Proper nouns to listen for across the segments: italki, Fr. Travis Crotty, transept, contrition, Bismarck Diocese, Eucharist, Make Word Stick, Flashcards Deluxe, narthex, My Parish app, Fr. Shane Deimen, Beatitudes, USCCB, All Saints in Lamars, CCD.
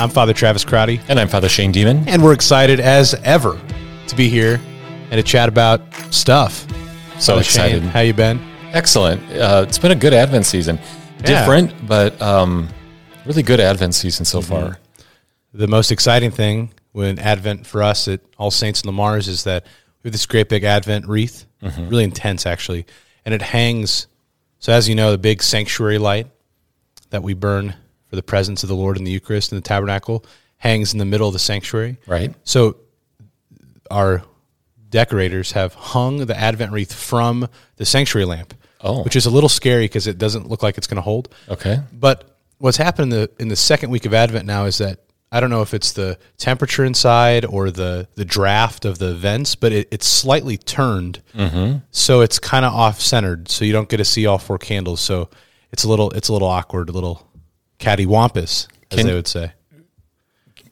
I'm Fr. Travis Crotty. And I'm Fr. Shane Deimen. And we're excited as ever to be here and to chat about stuff. So Fr. excited. Shane, how you been? Excellent. It's been a good Advent season. Yeah. Different, but really good Advent season so far. The most exciting thing when Advent for us at All Saints in Lamars is that we have this great big Advent wreath, really intense actually, and it hangs, so as you know, the big sanctuary light that we burn for the presence of the Lord in the Eucharist and the tabernacle hangs in the middle of the sanctuary. Right. So our decorators have hung the Advent wreath from the sanctuary lamp, which is a little scary because it doesn't look like it's going to hold. Okay. But what's happened in the second week of Advent now is that, I don't know if it's the temperature inside or the draft of the vents, but it's slightly turned, so it's kind of off-centered, so you don't get to see all four candles. So it's a little awkward, a little cattywampus, as they would say.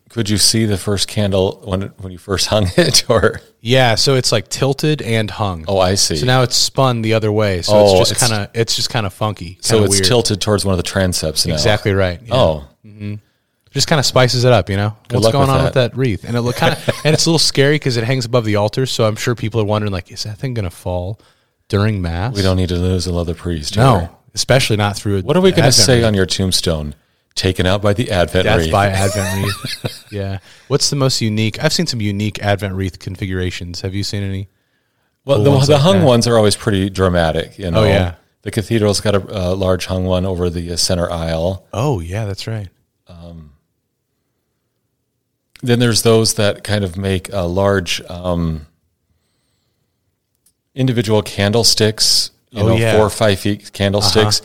Could you see the first candle when you first hung it? Or yeah, so it's like tilted and hung. Oh, I see. So now it's spun the other way, so it's just kind of funky. So it's weird. Tilted towards one of the transepts now. Exactly right. Yeah. Oh. Mm-hmm. Just kind of spices it up, you know? What's going on with that wreath? And and it's a little scary because it hangs above the altar, so I'm sure people are wondering, like, is that thing going to fall during Mass? We don't need to lose another priest. No. Either. Especially not through. What are we going to say on your tombstone? Taken out by the Advent wreath. That's by Advent wreath. Yeah. What's the most unique? I've seen some unique Advent wreath configurations. Have you seen any? Well, the hung ones are always pretty dramatic. You know? Oh yeah. The cathedral's got a large hung one over the center aisle. Oh yeah, that's right. Then there's those that kind of make a large individual candlesticks. You know, 4 or 5 feet candlesticks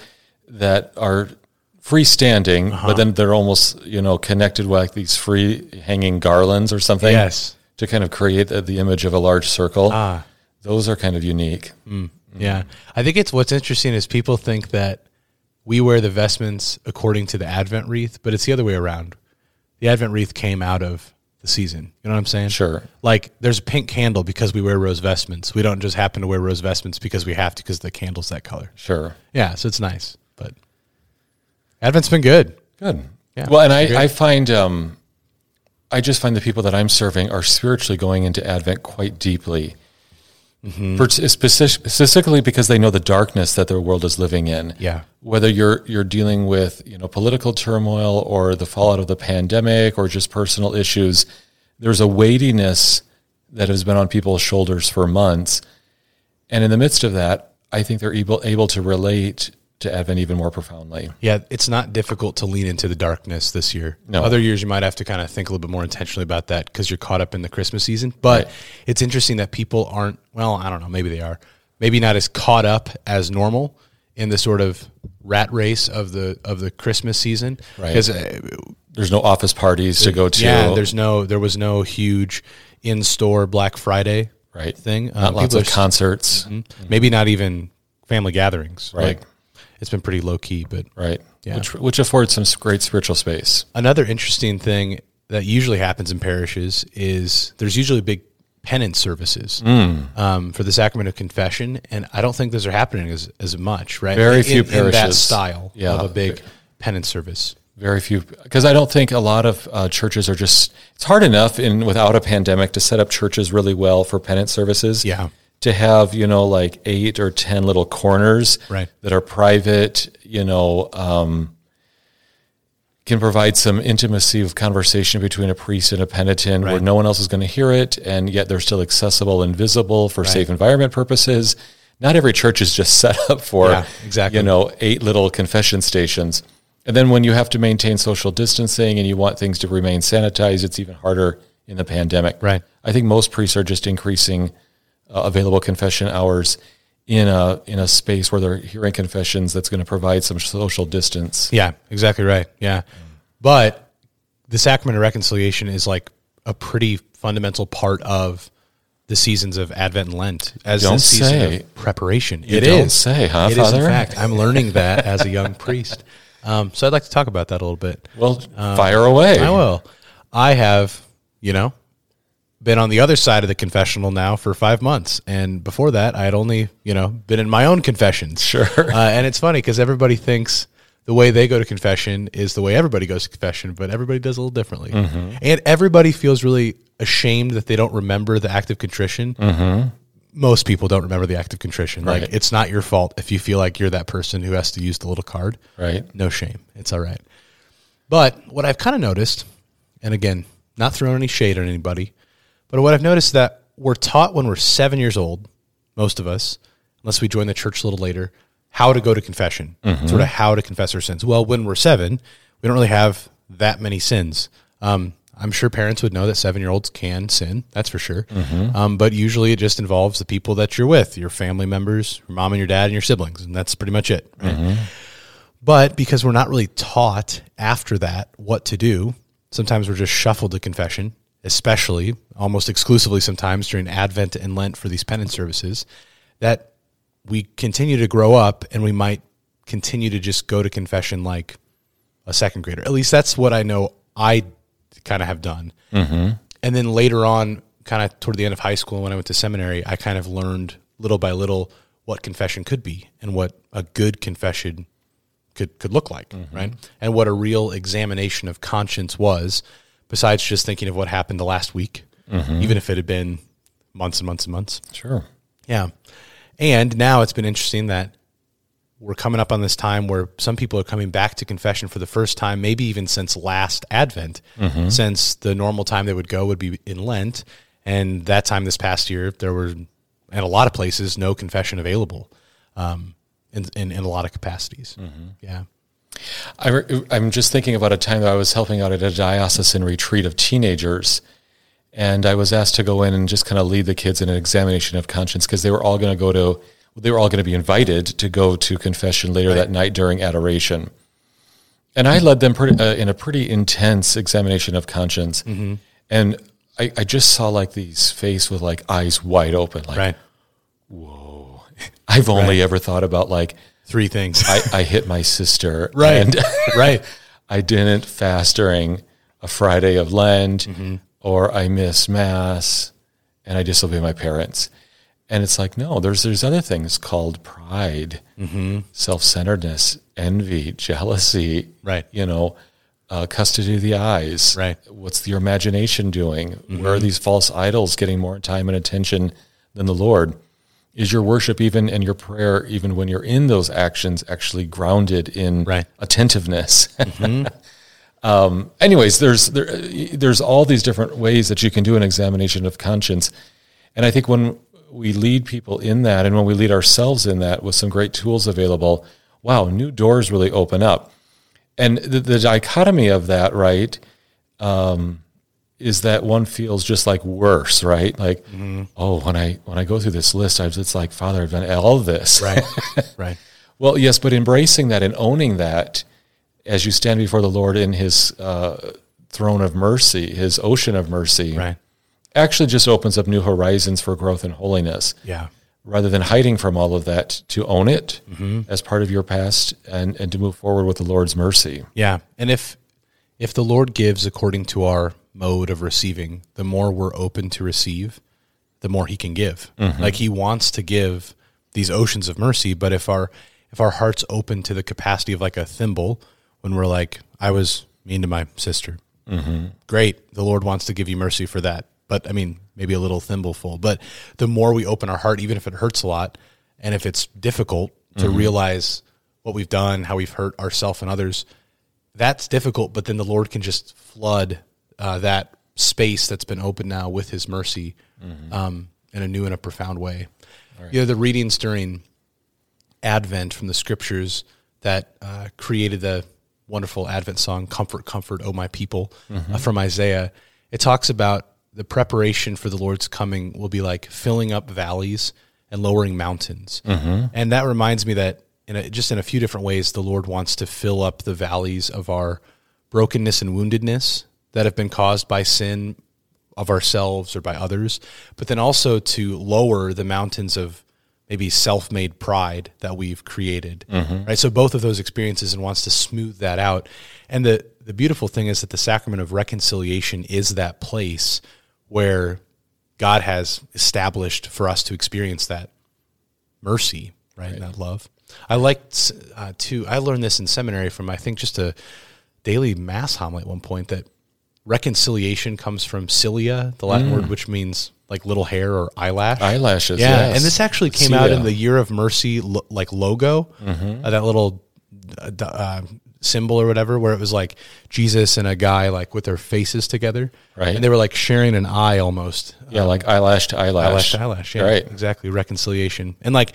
that are freestanding, but then they're almost, connected with like these free hanging garlands or something. Yes. To kind of create the image of a large circle. Those are kind of unique. Yeah. I think it's what's interesting is people think that we wear the vestments according to the Advent wreath, but it's the other way around. The Advent wreath came out of the season. You know what I'm saying? Sure. Like, there's a pink candle because we wear rose vestments. We don't just happen to wear rose vestments because we have to because the candle's that color. Sure. Yeah, so it's nice. But Advent's been good. Good. Yeah. Well, and I just find the people that I'm serving are spiritually going into Advent quite deeply, specifically because they know the darkness that their world is living in. Yeah. Whether you're dealing with, political turmoil or the fallout of the pandemic or just personal issues, there's a weightiness that has been on people's shoulders for months. And in the midst of that, I think they're able to relate to Advent even more profoundly. Yeah, it's not difficult to lean into the darkness this year. No. Other years you might have to kind of think a little bit more intentionally about that because you're caught up in the Christmas season. But It's interesting that people aren't, well, I don't know, maybe they are, maybe not as caught up as normal in the sort of rat race of the Christmas season. Right. Because there's no office parties to go to. Yeah, there was no huge in-store Black Friday thing. Not lots of concerts. Maybe not even family gatherings. Right. Like, it's been pretty low key, but yeah, which affords some great spiritual space. Another interesting thing that usually happens in parishes is there's usually big penance services for the sacrament of confession, and I don't think those are happening as much. Right? Very few parishes in that style of a big penance service. Very few, because I don't think a lot of churches are just. It's hard enough without a pandemic to set up churches really well for penance services. Yeah. To have, 8 or 10 little corners that are private, can provide some intimacy of conversation between a priest and a penitent where no one else is going to hear it, and yet they're still accessible and visible for safe environment purposes. Not every church is just set up for, 8 little confession stations. And then when you have to maintain social distancing and you want things to remain sanitized, it's even harder in the pandemic. Right. I think most priests are just increasing available confession hours in a space where they're hearing confessions that's going to provide some social distance. Yeah, exactly right. Yeah. But the Sacrament of Reconciliation is like a pretty fundamental part of the seasons of Advent and Lent as a season of preparation. It is. Say, huh, it Father? Is, in fact. I'm learning that as a young priest. So I'd like to talk about that a little bit. Well, fire away. I will. I have, been on the other side of the confessional now for 5 months. And before that, I had only, been in my own confessions. Sure. And it's funny because everybody thinks the way they go to confession is the way everybody goes to confession, but everybody does a little differently. Mm-hmm. And everybody feels really ashamed that they don't remember the act of contrition. Mm-hmm. Most people don't remember the act of contrition. Right. Like, it's not your fault if you feel like you're that person who has to use the little card. Right. No shame. It's all right. But what I've kind of noticed, and again, not throwing any shade on anybody, but what I've noticed is that we're taught when we're 7 years old, most of us, unless we join the church a little later, how to go to confession, mm-hmm. sort of how to confess our sins. Well, when we're seven, we don't really have that many sins. I'm sure parents would know that seven-year-olds can sin, that's for sure. Mm-hmm. But usually it just involves the people that you're with, your family members, your mom and your dad and your siblings, and that's pretty much it. Right? Mm-hmm. But because we're not really taught after that what to do, sometimes we're just shuffled to confession, especially, almost exclusively sometimes during Advent and Lent for these penance services, that we continue to grow up and we might continue to just go to confession like a second grader. At least that's what I know I kind of have done. Mm-hmm. And then later on, kind of toward the end of high school when I went to seminary, I kind of learned little by little what confession could be and what a good confession could look like, mm-hmm. right? And what a real examination of conscience was, besides just thinking of what happened the last week, mm-hmm. even if it had been months and months and months. Sure. Yeah. And now it's been interesting that we're coming up on this time where some people are coming back to confession for the first time, maybe even since last Advent, mm-hmm. since the normal time they would go would be in Lent. And that time this past year, there were, in a lot of places, no confession available in a lot of capacities. Mm-hmm. Yeah. I'm just thinking about a time that I was helping out at a diocesan retreat of teenagers. And I was asked to go in and just kind of lead the kids in an examination of conscience because they were all going to be invited to go to confession later that night during adoration. And I led them in a pretty intense examination of conscience. Mm-hmm. And I just saw like these faces with like eyes wide open, like, whoa, I've only ever thought about like three things. I hit my sister. Right. And I didn't fast during a Friday of Lent. Mm-hmm. Or I miss mass and I disobey my parents. And it's like, no, there's other things called pride, mm-hmm. self-centeredness, envy, jealousy, custody of the eyes. Right. What's your imagination doing? Mm-hmm. Where are these false idols getting more time and attention than the Lord? Is your worship even and your prayer, even when you're in those actions, actually grounded in attentiveness? Mm-hmm. Anyways, there's all these different ways that you can do an examination of conscience. And I think when we lead people in that and when we lead ourselves in that with some great tools available, wow, new doors really open up. And the dichotomy of that, is that one feels just like worse, right? Like, mm-hmm. when I go through this list, it's like, Father, I've done all of this. Right, right. Well, yes, but embracing that and owning that, as you stand before the Lord in his throne of mercy, his ocean of mercy, actually just opens up new horizons for growth and holiness. Yeah. Rather than hiding from all of that, to own it mm-hmm. as part of your past and to move forward with the Lord's mercy. Yeah. And if the Lord gives according to our mode of receiving, the more we're open to receive, the more he can give. Mm-hmm. Like he wants to give these oceans of mercy, but if our heart's open to the capacity of like a thimble, when we're like, I was mean to my sister. Mm-hmm. Great. The Lord wants to give you mercy for that. But I mean, maybe a little thimbleful. But the more we open our heart, even if it hurts a lot, and if it's difficult to mm-hmm. realize what we've done, how we've hurt ourselves and others, that's difficult. But then the Lord can just flood that space that's been opened now with his mercy mm-hmm. In a new and a profound way. Right. The readings during Advent from the scriptures that created the wonderful Advent song, Comfort, Comfort, O My People, mm-hmm. From Isaiah. It talks about the preparation for the Lord's coming will be like filling up valleys and lowering mountains. Mm-hmm. And that reminds me that just in a few different ways, the Lord wants to fill up the valleys of our brokenness and woundedness that have been caused by sin of ourselves or by others, but then also to lower the mountains of maybe self-made pride that we've created, right? So both of those experiences, and wants to smooth that out. And the beautiful thing is that the sacrament of reconciliation is that place where God has established for us to experience that mercy, right? That love. I liked to, I learned this in seminary from, I think, just a daily mass homily at one point, that reconciliation comes from cilia, the Latin word, which means like little hair or eyelash. Eyelashes, yeah. Yes. And this actually came out in the Year of Mercy, like logo, that little symbol or whatever, where it was like Jesus and a guy like with their faces together. Right. And they were like sharing an eye almost. Yeah, like eyelash to eyelash. Eyelash to eyelash, yeah. Right. Exactly, reconciliation. And like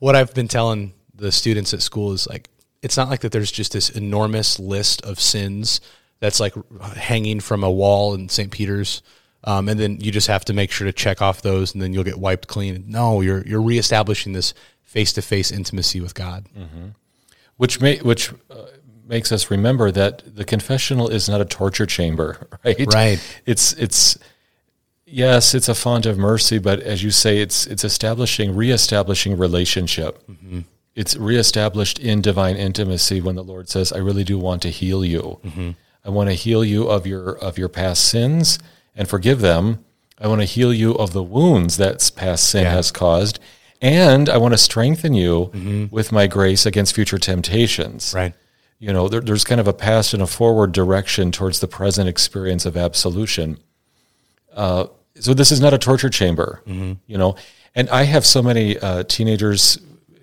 what I've been telling the students at school is like, it's not like that there's just this enormous list of sins that's like hanging from a wall in St. Peter's, and then you just have to make sure to check off those, and then you'll get wiped clean. No, you're reestablishing this face-to-face intimacy with God, which makes us remember that the confessional is not a torture chamber, right? Right. It's yes, it's a font of mercy, but as you say, it's reestablishing relationship. It's reestablished in divine intimacy when the Lord says, "I really do want to heal you. I want to heal you of your past sins and forgive them. I want to heal you of the wounds that past sin has caused, and I want to strengthen you with my grace against future temptations." Right. You know, there's kind of a past and a forward direction towards the present experience of absolution. So this is not a torture chamber, you know. And I have so many teenagers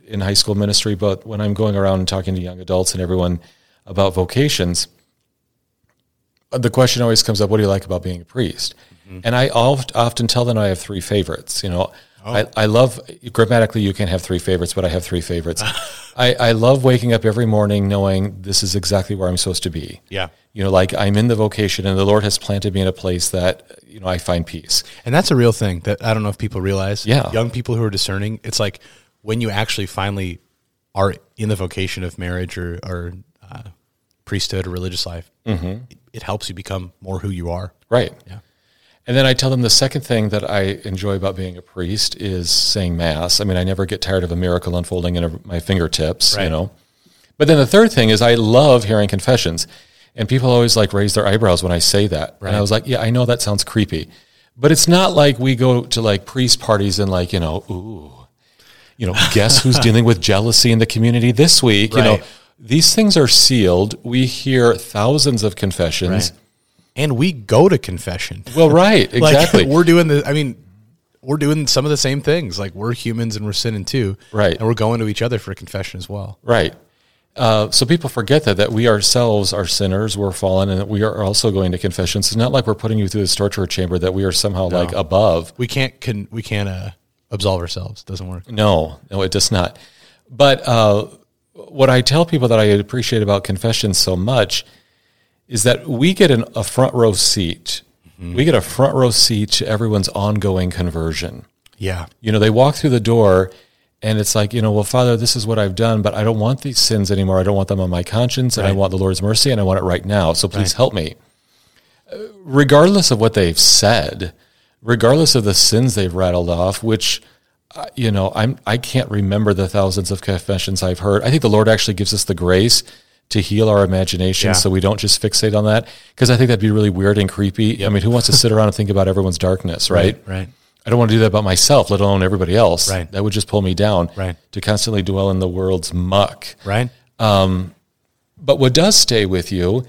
in high school ministry, but when I'm going around and talking to young adults and everyone about vocations, the question always comes up, what do you like about being a priest? And I often tell them I have three favorites. You know, I love, grammatically you can't have three favorites, but I have three favorites. I love waking up every morning knowing this is exactly where I'm supposed to be. Yeah. You know, like I'm in the vocation and the Lord has planted me in a place that, you know, I find peace. And that's a real thing that I don't know if people realize. Yeah. Young people who are discerning, it's like when you actually finally are in the vocation of marriage or priesthood or religious life, it helps you become more who you are. Right. Yeah. And then I tell them the second thing that I enjoy about being a priest is saying Mass. I mean, I never get tired of a miracle unfolding in my fingertips, you know. But then the third thing is I love hearing confessions. And people always like raise their eyebrows when I say that. Right. And I was like, yeah, I know that sounds creepy. But it's not like we go to like priest parties and like, you know, guess who's dealing with jealousy in the community this week, you know. These things are sealed. We hear thousands of confessions. Right. And we go to confession. Well, right, exactly. Like, we're doing some of the same things. Like, we're humans and we're sinning too. Right. And we're going to each other for confession as well. Right. So people forget that we ourselves are sinners, we're fallen, and that we are also going to confession. So it's not like we're putting you through this torture chamber that we are somehow like above. We can't absolve ourselves. It doesn't work. No, it does not. But what I tell people that I appreciate about confession so much is that we get a front row seat. We get a front row seat to everyone's ongoing conversion. Yeah. You know, they walk through the door and it's like, you know, well, Father, this is what I've done, but I don't want these sins anymore. I don't want them on my conscience, and I want the Lord's mercy, and I want it right now. So please help me. Regardless of what they've said, regardless of the sins they've rattled off, which, you know, I can't remember the thousands of confessions I've heard. I think the Lord actually gives us the grace to heal our imagination so we don't just fixate on that, because I think that'd be really weird and creepy. Yep. I mean, who wants to sit around and think about everyone's darkness, right? Right. I don't want to do that about myself, let alone everybody else. Right. That would just pull me down to constantly dwell in the world's muck. Right. But what does stay with you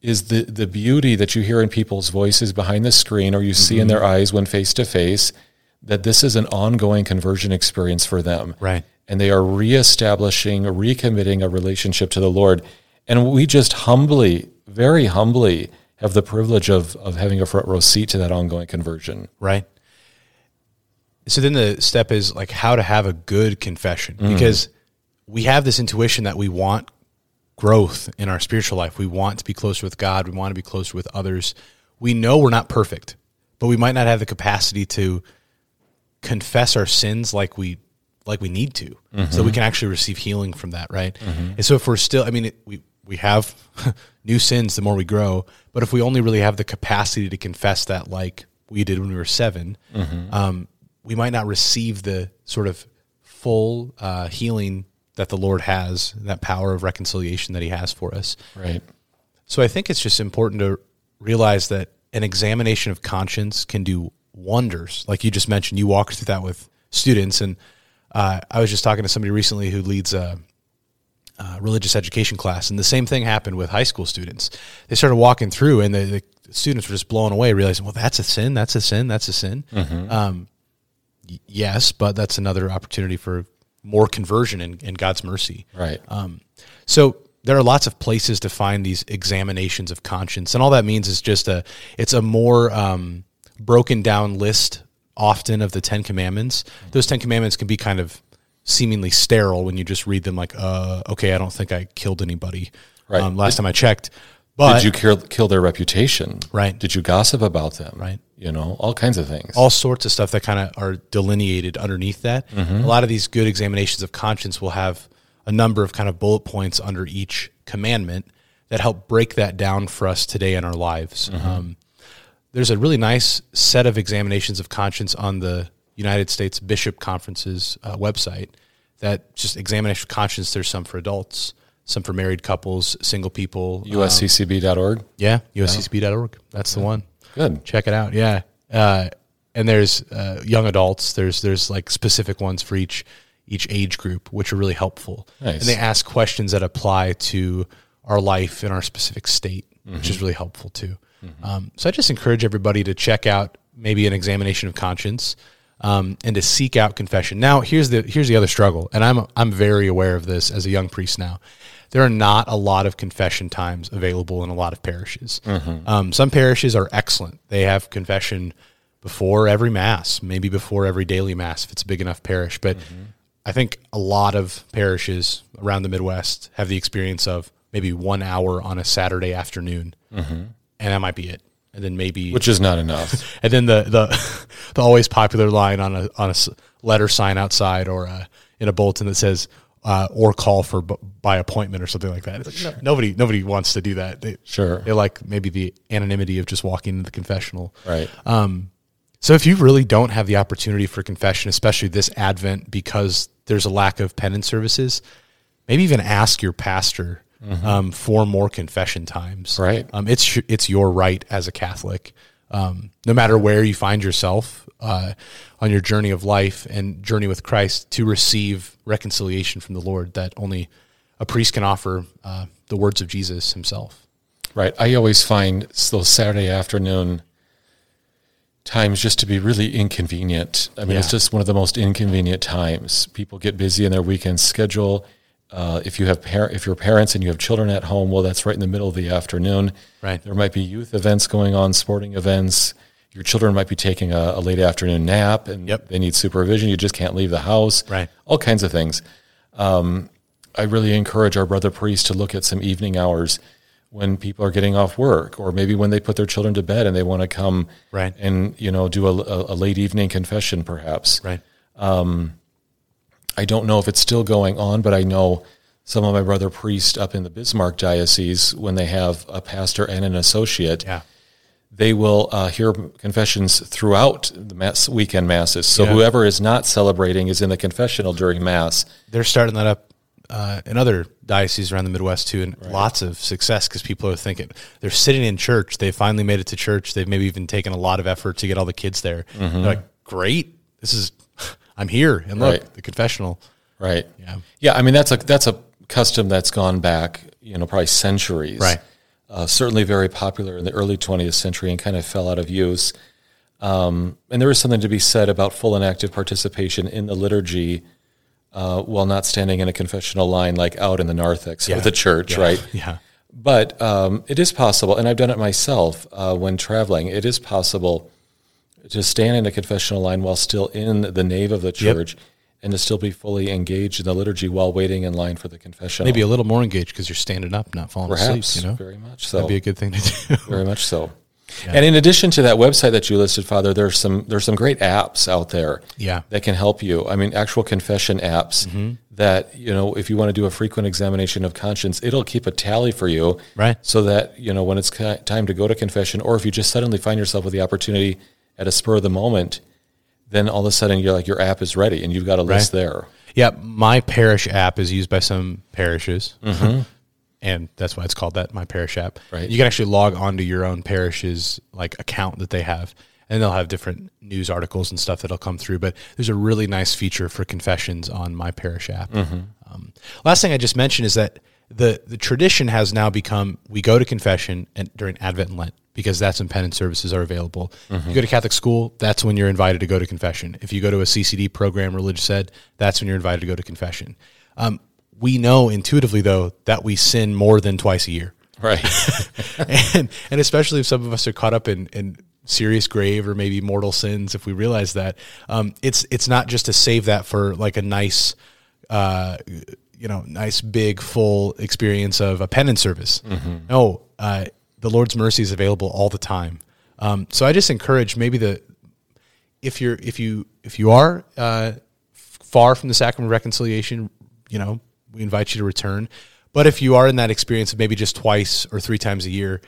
is the beauty that you hear in people's voices behind the screen, or you see in their eyes when face-to-face, that this is an ongoing conversion experience for them. Right. And they are reestablishing, recommitting a relationship to the Lord. And we just humbly, very humbly, have the privilege of having a front row seat to that ongoing conversion. Right. So then the step is like how to have a good confession, because we have this intuition that we want growth in our spiritual life. We want to be closer with God. We want to be closer with others. We know we're not perfect, but we might not have the capacity to confess our sins like we need to, so we can actually receive healing from that, right? And so if we're still, I mean, we have new sins the more we grow, but if we only really have the capacity to confess that like we did when we were 7, mm-hmm. We might not receive the sort of full healing that the Lord has, that power of reconciliation that he has for us. Right. So I think it's just important to realize that an examination of conscience can do wonders. Like you just mentioned, you walked through that with students, and I was just talking to somebody recently who leads a religious education class, and the same thing happened with high school students. They started walking through, and the students were just blown away, realizing, well, that's a sin, that's a sin, that's a sin. Mm-hmm. Yes, but that's another opportunity for more conversion and God's mercy. Right. So there are lots of places to find these examinations of conscience, and all that means is just it's a more broken down list often of the 10 commandments. Those 10 commandments can be kind of seemingly sterile when you just read them like, okay, I don't think I killed anybody. Right. Last time I checked. But did you kill their reputation? Right. Did you gossip about them? Right. You know, all kinds of things. All sorts of stuff that kind of are delineated underneath that. Mm-hmm. A lot of these good examinations of conscience will have a number of kind of bullet points under each commandment that help break that down for us today in our lives. Mm-hmm. There's a really nice set of examinations of conscience on the United States Bishop Conference's website that just examination of conscience. There's some for adults, some for married couples, single people. USCCB.org? Yeah, USCCB.org. That's the one. Good. Check it out, yeah. And there's young adults. There's like specific ones for each age group, which are really helpful. Nice. And they ask questions that apply to our life in our specific state, mm-hmm. which is really helpful too. Mm-hmm. So I just encourage everybody to check out maybe an examination of conscience and to seek out confession. Now, here's the other struggle, and I'm very aware of this as a young priest now. There are not a lot of confession times available in a lot of parishes. Mm-hmm. Some parishes are excellent. They have confession before every Mass, maybe before every daily Mass if it's a big enough parish. But mm-hmm. I think a lot of parishes around the Midwest have the experience of maybe 1 hour on a Saturday afternoon. Mm-hmm. And that might be it. And then maybe, which is not enough. And then the always popular line on a letter sign outside or in a bulletin that says or call for by appointment or something like that. It's like, sure. Nobody wants to do that. They like maybe the anonymity of just walking into the confessional. Right. So if you really don't have the opportunity for confession, especially this Advent, because there's a lack of penance services, maybe even ask your pastor. Mm-hmm. For more confession times. Right. It's your right as a Catholic, no matter where you find yourself on your journey of life and journey with Christ, to receive reconciliation from the Lord that only a priest can offer, the words of Jesus himself. Right. I always find those Saturday afternoon times just to be really inconvenient. I mean, It's just one of the most inconvenient times. People get busy in their weekend schedule. If you're parents and you have children at home, well, that's right in the middle of the afternoon. Right. There might be youth events going on, sporting events. Your children might be taking a late afternoon nap, and they need supervision. You just can't leave the house. Right. All kinds of things. I really encourage our brother priests to look at some evening hours when people are getting off work, or maybe when they put their children to bed and they want to come and do a late evening confession, perhaps. Right. I don't know if it's still going on, but I know some of my brother priests up in the Bismarck Diocese, when they have a pastor and an associate, they will hear confessions throughout the weekend Masses. So whoever is not celebrating is in the confessional during Mass. They're starting that up in other dioceses around the Midwest too, and lots of success, because people are thinking, they're sitting in church, they finally made it to church, they've maybe even taken a lot of effort to get all the kids there. Mm-hmm. They're like, great, this is... I'm here, and look, the confessional. Right. Yeah. I mean, that's a custom that's gone back, probably centuries. Right. Certainly very popular in the early 20th century and kind of fell out of use. And there is something to be said about full and active participation in the liturgy, while not standing in a confessional line like out in the narthex of the church. Yeah. Right. Yeah. But it is possible, and I've done it myself when traveling. It is possible to stand in a confessional line while still in the nave of the church, and to still be fully engaged in the liturgy while waiting in line for the confessional. Maybe a little more engaged because you're standing up, not falling asleep. Very much so. That'd be a good thing to do. Very much so. Yeah. And in addition to that website that you listed, Father, there's some great apps out there that can help you. I mean, actual confession apps that, you know, if you want to do a frequent examination of conscience, it'll keep a tally for you, right? So that, you know, when it's time to go to confession, or if you just suddenly find yourself with the opportunity at a spur of the moment, then all of a sudden you're like, your app is ready and you've got a list there. Yeah. My Parish app is used by some parishes. Mm-hmm. And that's why it's called that, My Parish app. Right. You can actually log on to your own parish's like account that they have, and they'll have different news articles and stuff that'll come through. But there's a really nice feature for confessions on My Parish app. Mm-hmm. Last thing I just mentioned is that the tradition has now become, we go to confession and during Advent and Lent, because that's when penance services are available. Mm-hmm. You go to Catholic school, that's when you're invited to go to confession. If you go to a CCD program, Religious Ed, that's when you're invited to go to confession. We know intuitively, though, that we sin more than twice a year. Right. and especially if some of us are caught up in serious grave or maybe mortal sins, if we realize that, it's not just to save that for like a nice, nice, big, full experience of a penance service. Mm-hmm. No, the Lord's mercy is available all the time. So I just encourage maybe if you are far from the sacrament of reconciliation, you know, we invite you to return. But if you are in that experience of maybe just twice or three times a year,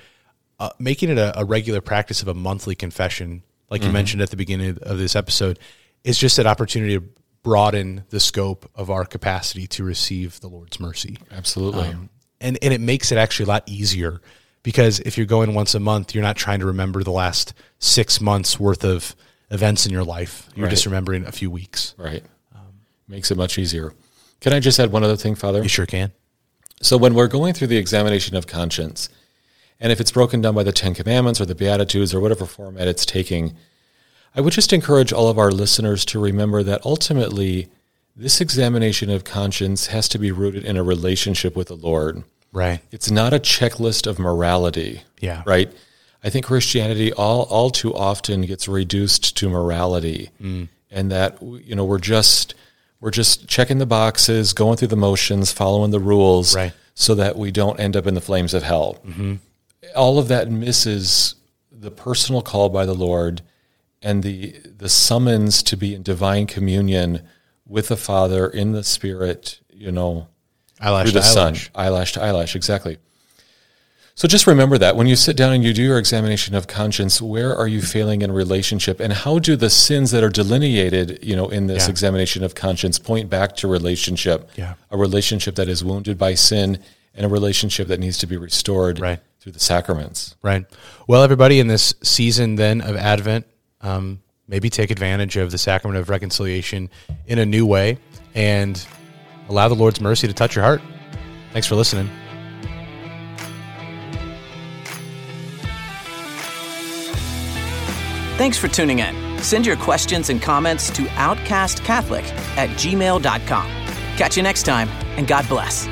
making it a regular practice of a monthly confession, like you mentioned at the beginning of this episode, is just an opportunity to broaden the scope of our capacity to receive the Lord's mercy. Absolutely. And it makes it actually a lot easier, because if you're going once a month, you're not trying to remember the last 6 months worth of events in your life. You're just remembering a few weeks. Right. Makes it much easier. Can I just add one other thing, Father? You sure can. So when we're going through the examination of conscience, and if it's broken down by the Ten Commandments or the Beatitudes or whatever format it's taking, I would just encourage all of our listeners to remember that ultimately this examination of conscience has to be rooted in a relationship with the Lord. Right. It's not a checklist of morality. Yeah. Right? I think Christianity all too often gets reduced to morality, and that, you know, we're just checking the boxes, going through the motions, following the rules, so that we don't end up in the flames of hell. Mm-hmm. All of that misses the personal call by the Lord and the summons to be in divine communion with the Father in the Spirit, you know, eyelash through the Son, eyelash to eyelash, exactly. So just remember that when you sit down and you do your examination of conscience, where are you failing in relationship, and how do the sins that are delineated, you know, in this examination of conscience point back to relationship, a relationship that is wounded by sin and a relationship that needs to be restored through the sacraments. Right. Well, everybody, in this season then of Advent, maybe take advantage of the sacrament of reconciliation in a new way and allow the Lord's mercy to touch your heart. Thanks for listening. Thanks for tuning in. Send your questions and comments to outcastcatholic@gmail.com. Catch you next time, and God bless.